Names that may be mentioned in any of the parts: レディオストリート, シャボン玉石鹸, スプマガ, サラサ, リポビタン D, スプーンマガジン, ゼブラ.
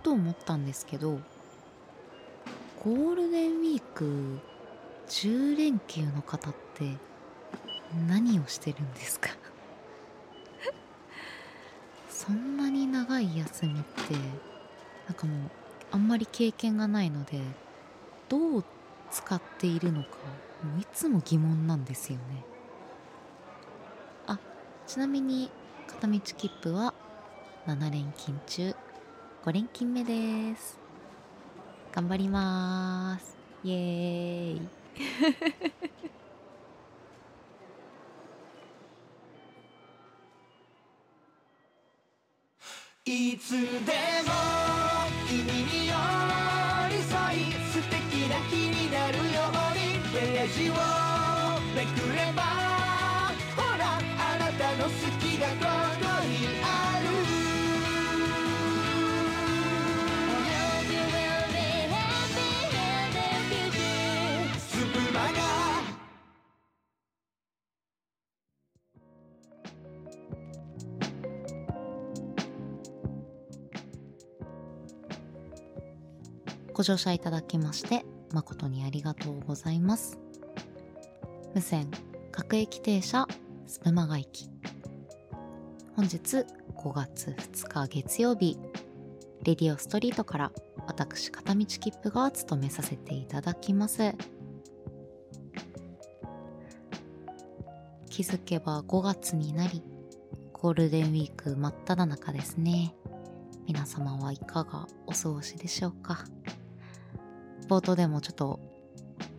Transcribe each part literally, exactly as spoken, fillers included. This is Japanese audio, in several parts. ふと思ったんですけど、ゴールデンウィークじゅう連休の方って何をしてるんですか？そんなに長い休みってなんかもうあんまり経験がないので、どう使っているのかもういつも疑問なんですよね。あ、ちなみに片道切符はなな連勤中ご連勤目です。頑張ります。イエーイ。いつでも君に寄り添い素敵な日になるようにページをめくればほらあなたの好きがここにある。ご乗車いただきまして誠にありがとうございます。無線各駅停車スプマガ駅、本日ごがつふつか月曜日、レディオストリートから私片道切符が務めさせていただきます。気づけばごがつになり、ゴールデンウィーク真っ只中ですね。皆様はいかがお過ごしでしょうか？冒頭でもちょっと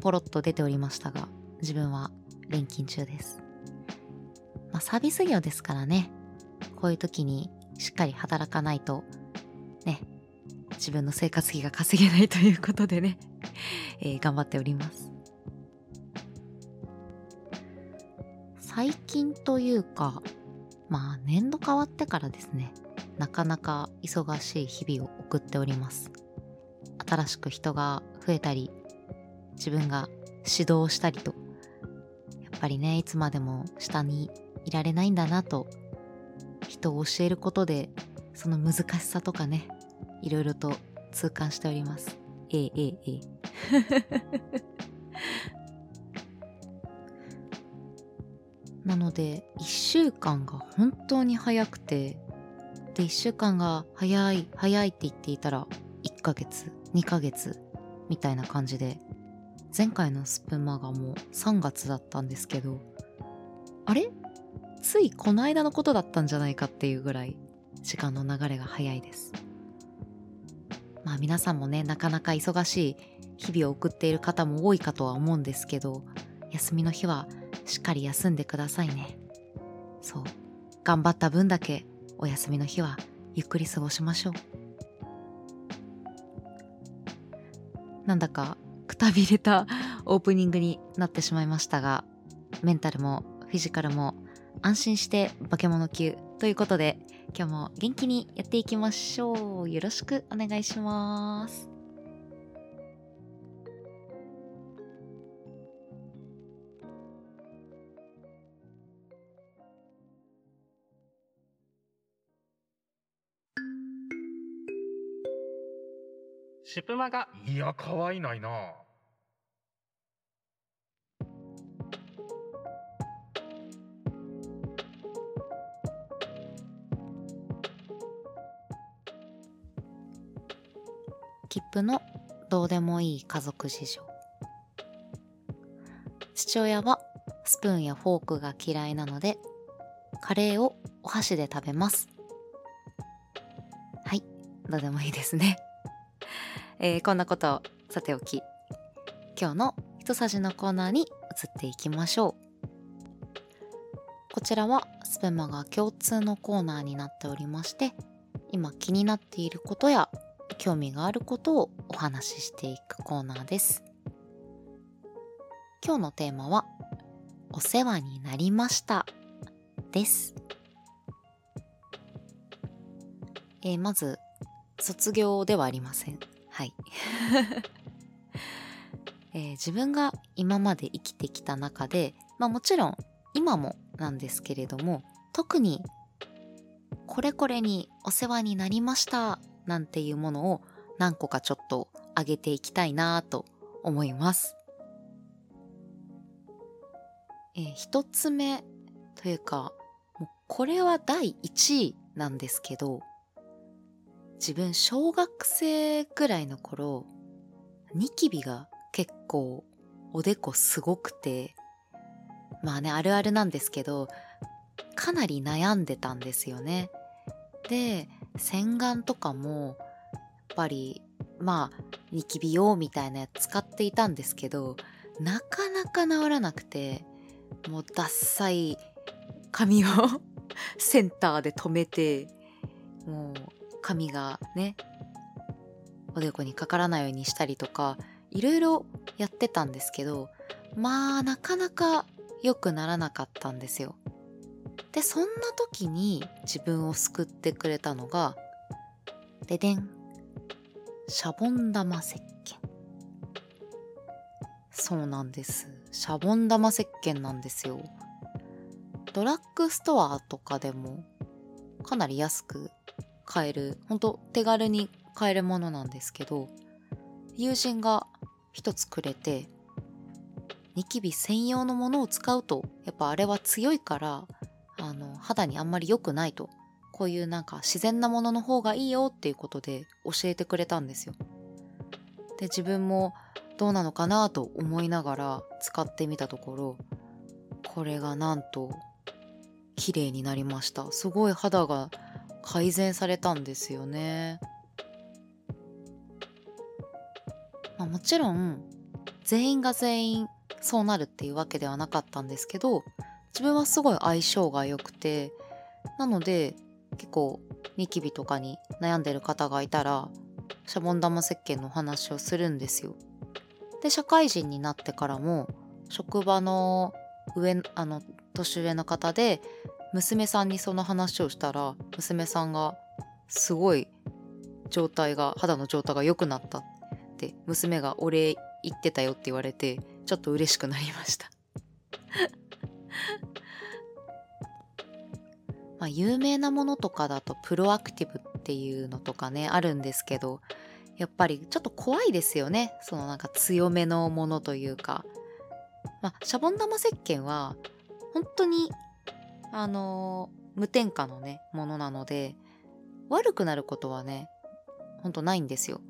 ポロッと出ておりましたが、自分は連勤中です。まあ、サービス業ですからね、こういう時にしっかり働かないとね、自分の生活費が稼げないということでね、えー、頑張っております。最近というか、まあ年度変わってからですね、なかなか忙しい日々を送っております。新しく人が増えたり、自分が指導したりと、やっぱりね、いつまでも下にいられないんだなと、人を教えることでその難しさとかね、いろいろと痛感しております。ええええ。なのでいっしゅうかんが本当に早くて、でいっしゅうかんが早い早いって言っていたらいっかげつにかげつみたいな感じで、前回のスプマがもうさんがつだったんですけど、あれ?ついこの間のことだったんじゃないかっていうぐらい時間の流れが早いです。まあ皆さんもね、なかなか忙しい日々を送っている方も多いかとは思うんですけど、休みの日はしっかり休んでくださいね。そう、頑張った分だけお休みの日はゆっくり過ごしましょう。なんだかくたびれたオープニングになってしまいましたが、メンタルもフィジカルも安心して化け物級ということで、今日も元気にやっていきましょう。よろしくお願いします。シュプマが、いやかわいないな。切符のどうでもいい家族事情。父親はスプーンやフォークが嫌いなので、カレーをお箸で食べます。はい、どうでもいいですね。えー、こんなことをさておき、今日の一さじのコーナーに移っていきましょう。こちらはスプマが共通のコーナーになっておりまして、今気になっていることや興味があることをお話ししていくコーナーです。今日のテーマはお世話になりましたです。えー、まず卒業ではありません。はいえー、自分が今まで生きてきた中で、まあ、もちろん今もなんですけれども、特にこれこれにお世話になりましたなんていうものを何個かちょっと上げていきたいなと思います。えー、一つ目というか、もうこれは第一位なんですけど、自分小学生くらいの頃、ニキビが結構おでこすごくて、まあね、あるあるなんですけど、かなり悩んでたんですよね。で、洗顔とかもやっぱりまあニキビ用みたいなやつ使っていたんですけど、なかなか治らなくて、もうダッサい髪をセンターで留めて、もう髪がねおでこにかからないようにしたりとかいろいろやってたんですけど、まあなかなか良くならなかったんですよ。で、そんな時に自分を救ってくれたのが、ででん、シャボン玉石鹸。そうなんです。シャボン玉石鹸なんですよ。ドラッグストアとかでもかなり安く買える、ほんと手軽に買えるものなんですけど、友人が一つくれて、ニキビ専用のものを使うとやっぱあれは強いからあの肌にあんまり良くないと、こういうなんか自然なものの方がいいよっていうことで教えてくれたんですよ。で、自分もどうなのかなと思いながら使ってみたところ、これがなんと綺麗になりました。すごい肌が改善されたんですよね。まあ、もちろん全員が全員そうなるっていうわけではなかったんですけど、自分はすごい相性が良くて、なので結構ニキビとかに悩んでる方がいたらシャボン玉石鹸の話をするんですよ。で、社会人になってからも職場の上あの年上の方で娘さんにその話をしたら、娘さんがすごい状態が肌の状態が良くなったって娘がお礼言ってたよって言われて、ちょっと嬉しくなりましたまあ、有名なものとかだとプロアクティブっていうのとかねあるんですけど、やっぱりちょっと怖いですよね、そのなんか強めのものというか。まあ、シャボン玉石鹸は本当にあのー、無添加のねものなので、悪くなることはね本当ないんですよ。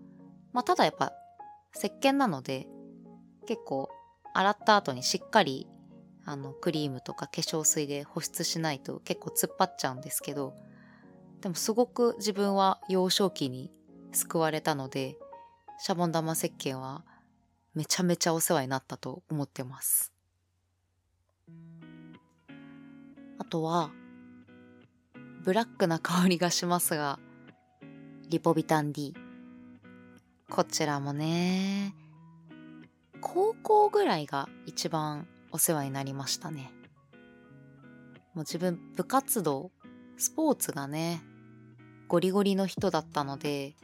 まあ、ただやっぱ石鹸なので結構洗った後にしっかりあのクリームとか化粧水で保湿しないと結構突っ張っちゃうんですけど、でもすごく自分は幼少期に救われたので、シャボン玉石鹸はめちゃめちゃお世話になったと思ってます。あとはブラックな香りがしますが、リポビタン D。 こちらもね高校ぐらいが一番お世話になりましたね。もう自分部活動スポーツがねゴリゴリの人だったので、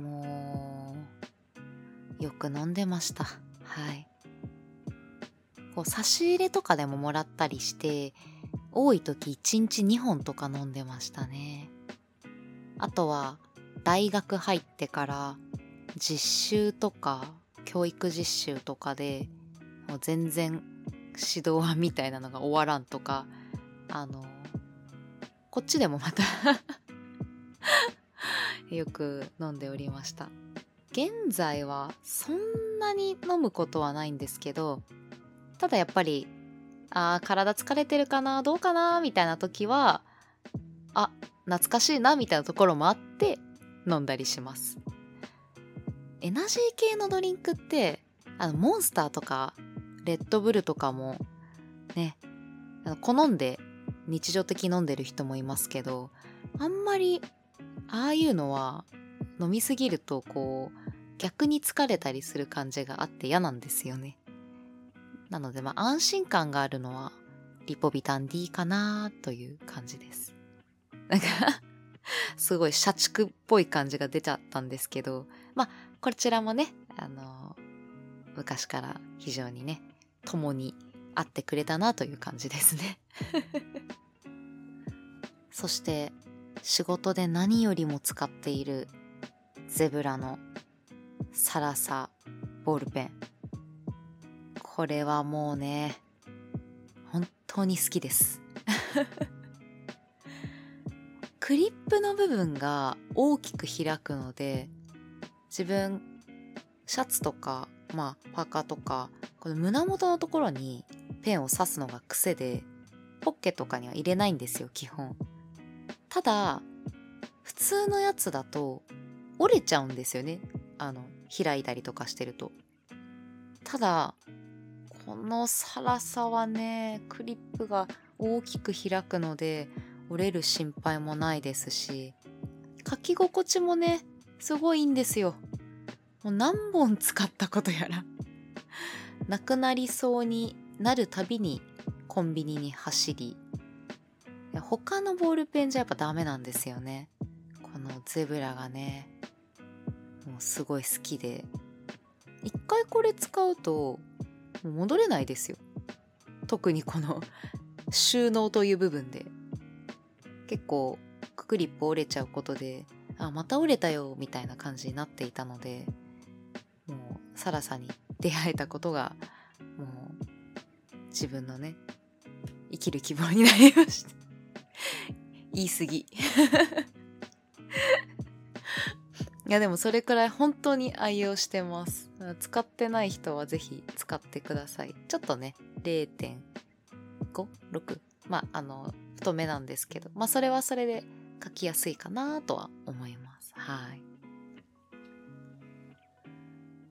もうよく飲んでました。はい、こう差し入れとかでももらったりして、多い時いちにちにほんとか飲んでましたね。あとは大学入ってから実習とか教育実習とかでもう全然指導案みたいなのが終わらんとか、あのこっちでもまたよく飲んでおりました。現在はそんなに飲むことはないんですけど、ただやっぱりあ体疲れてるかなどうかなみたいな時は、あ懐かしいなみたいなところもあって飲んだりします。エナジー系のドリンクってあのモンスターとかレッドブルとかもね好んで日常的に飲んでる人もいますけど、あんまりああいうのは飲みすぎるとこう逆に疲れたりする感じがあって嫌なんですよね。なのでまあ安心感があるのはリポビタン D かなという感じです。なんかすごい社畜っぽい感じが出ちゃったんですけど、まあこちらもねあの昔から非常にね共に会ってくれたなという感じですねそして仕事で何よりも使っているゼブラのサラサボールペン、これはもうね本当に好きですクリップの部分が大きく開くので、自分シャツとか、まあ、パーカーとかこの胸元のところにペンを刺すのが癖で、ポッケとかには入れないんですよ基本。ただ普通のやつだと折れちゃうんですよね、あの開いたりとかしてると。ただこのサラサはね、クリップが大きく開くので折れる心配もないですし、書き心地もねすごいんですよ。もう何本使ったことやらなくなりそうになるたびにコンビニに走り、他のボールペンじゃやっぱダメなんですよね。このゼブラがねもうすごい好きで、一回これ使うともう戻れないですよ。特にこの収納という部分で結構クリップ折れちゃうことで、あまた折れたよみたいな感じになっていたので、もうサラサに出会えたことがもう自分のね生きる希望になりました言い過ぎいやでもそれくらい本当に愛用してます。使ってない人はぜひ使ってください。ちょっとね れいてんごろく まああの太めなんですけど、まあそれはそれで書きやすいかなとは思います。はい。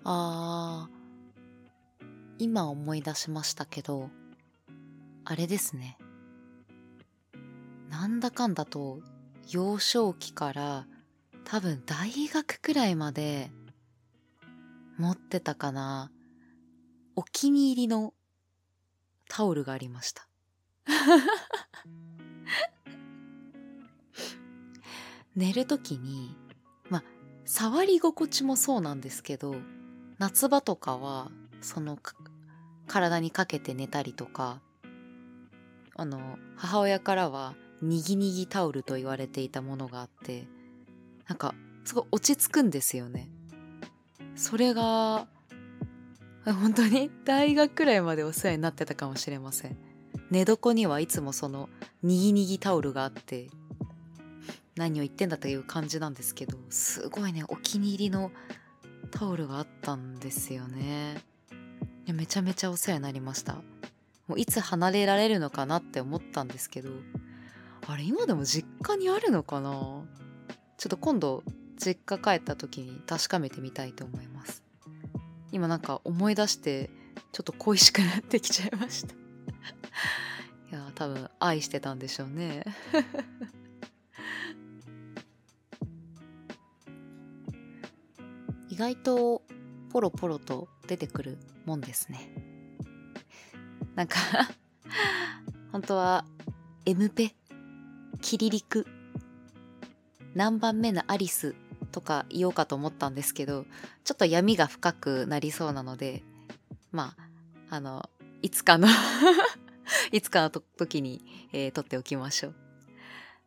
あー今思い出しましたけど、あれですね、なんだかんだと幼少期から多分大学くらいまで持ってたかな、お気に入りのタオルがありました寝るときに、まあ触り心地もそうなんですけど、夏場とかはその体にかけて寝たりとか、あの母親からはにぎにぎタオルと言われていたものがあって、なんかすごい落ち着くんですよね。それが本当に大学くらいまでお世話になってたかもしれません。寝床にはいつもそのにぎにぎタオルがあって、何を言ってんだという感じなんですけど、すごいねお気に入りのタオルがあったんですよね。めちゃめちゃお世話になりました。もういつ離れられるのかなって思ったんですけど、あれ今でも実家にあるのかな、ちょっと今度実家帰った時に確かめてみたいと思います。今なんか思い出してちょっと恋しくなってきちゃいましたいや多分愛してたんでしょうね意外とポロポロと出てくるもんですね。なんか本当はエムペ、キリリク、何番目のアリスとか言おうかと思ったんですけど、ちょっと闇が深くなりそうなので、まああのいつかのいつかの時に、えー、撮っておきましょう。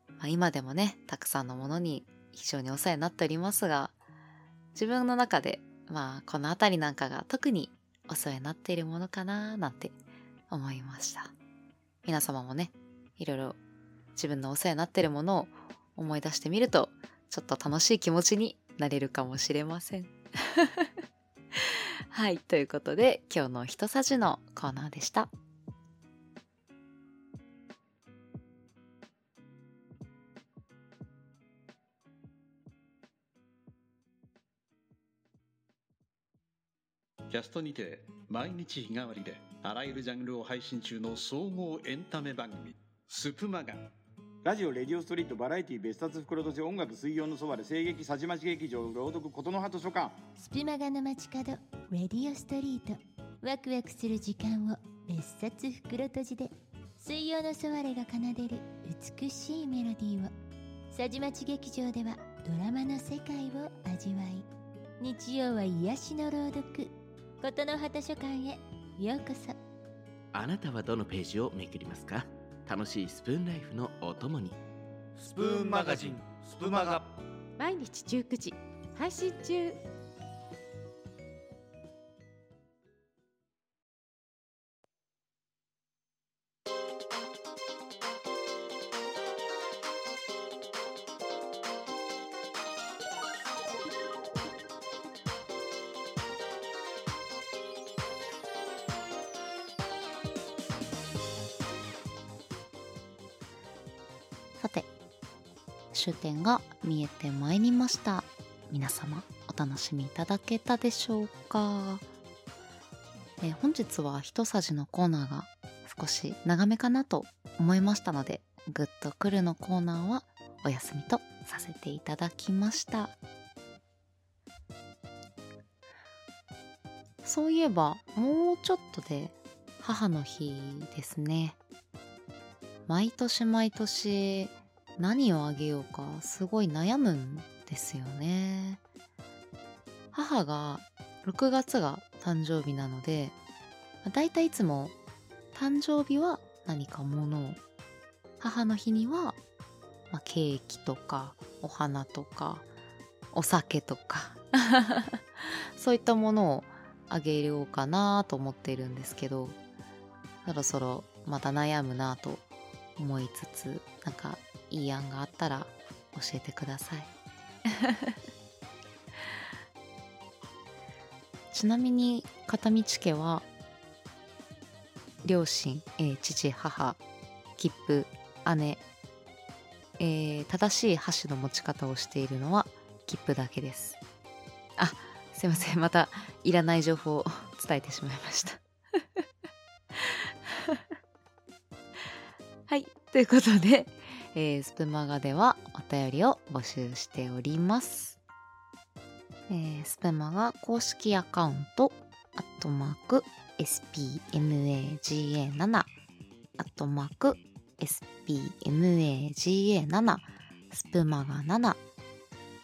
まあ、今でもねたくさんのものに非常にお世話になっておりますが、自分の中でまあこのあたりなんかが特にお世話になっているものかななんて思いました。皆様もねいろいろ自分のお世話になっているものを思い出してみるとちょっと楽しい気持ちになれるかもしれませんはい、ということで今日のひとさじのコーナーでした。キャストにて毎日日替わりであらゆるジャンルを配信中の総合エンタメ番組スプマガラジオレディオストリートバラエティ別冊袋とじ音楽水曜のそばで声劇さじまち劇場朗読ことの葉図書館スピマガの街角レディオストリート、ワクワクする時間を別冊袋とじで水曜のそばれが奏でる美しいメロディーを、さじまち劇場ではドラマの世界を味わい、日曜は癒しの朗読ことの葉図書館へようこそ。あなたはどのページをめくりますか？楽しいスプーンライフのお供に。スプーンマガジンスプマガ、毎日じゅうくじ配信中。さて、終点が見えてまいりました。皆様、お楽しみいただけたでしょうか。え本日は一さじのコーナーが少し長めかなと思いましたので、グッとくるのコーナーはお休みとさせていただきました。そういえば、もうちょっとで母の日ですね。毎年毎年何をあげようかすごい悩むんですよね。母がろくがつが誕生日なので、だいたいいつも誕生日は何かものを、母の日にはケーキとかお花とかお酒とかそういったものをあげようかなと思っているんですけど、そろそろまた悩むなと思いつつ、なんかいい案があったら教えてくださいちなみに片道家は両親、えー、父、母、切符、姉、えー、正しい箸の持ち方をしているのは切符だけです。あ、すいません、またいらない情報を伝えてしまいましたはい、ということで、えー、スプマガではお便りを募集しております。えー、スプマガ公式アカウント、アットマーク エスピーエムエージーエーセブン、アットマーク エスピーエムエージーエーセブン、スプマガセブン、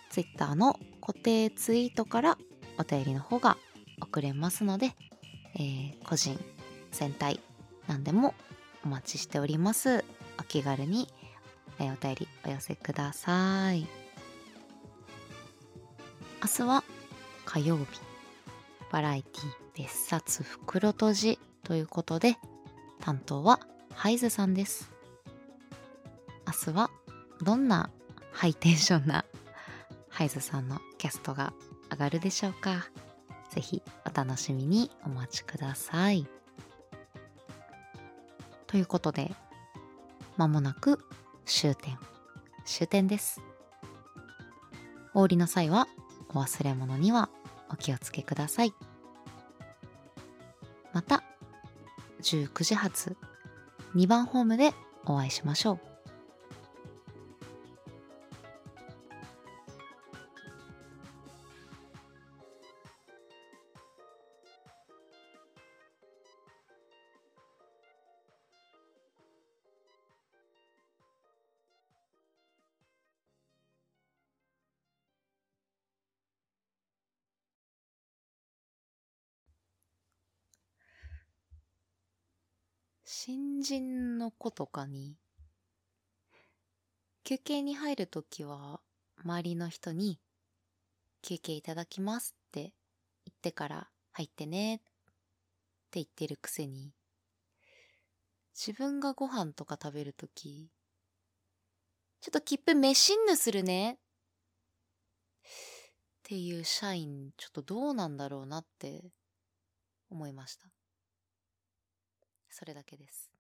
ツイッターの固定ツイートからお便りの方が送れますので、えー、個人、全体、何でもお待ちしております。お気軽にお便りお寄せください。明日は火曜日、バラエティ別冊袋とじということで、担当はハイズさんです。明日はどんなハイテンションなハイズさんのキャストが上がるでしょうか。ぜひお楽しみにお待ちください。ということで、まもなく終点、終点です。お降りの際はお忘れ物にはお気をつけください。またじゅうくじ発、にばんホームでお会いしましょう。新人の子とかに、休憩に入るときは周りの人に休憩いただきますって言ってから入ってねって言ってるくせに、自分がご飯とか食べるとき、ちょっと切符飯んぬするねっていう社員、ちょっとどうなんだろうなって思いました。それだけです。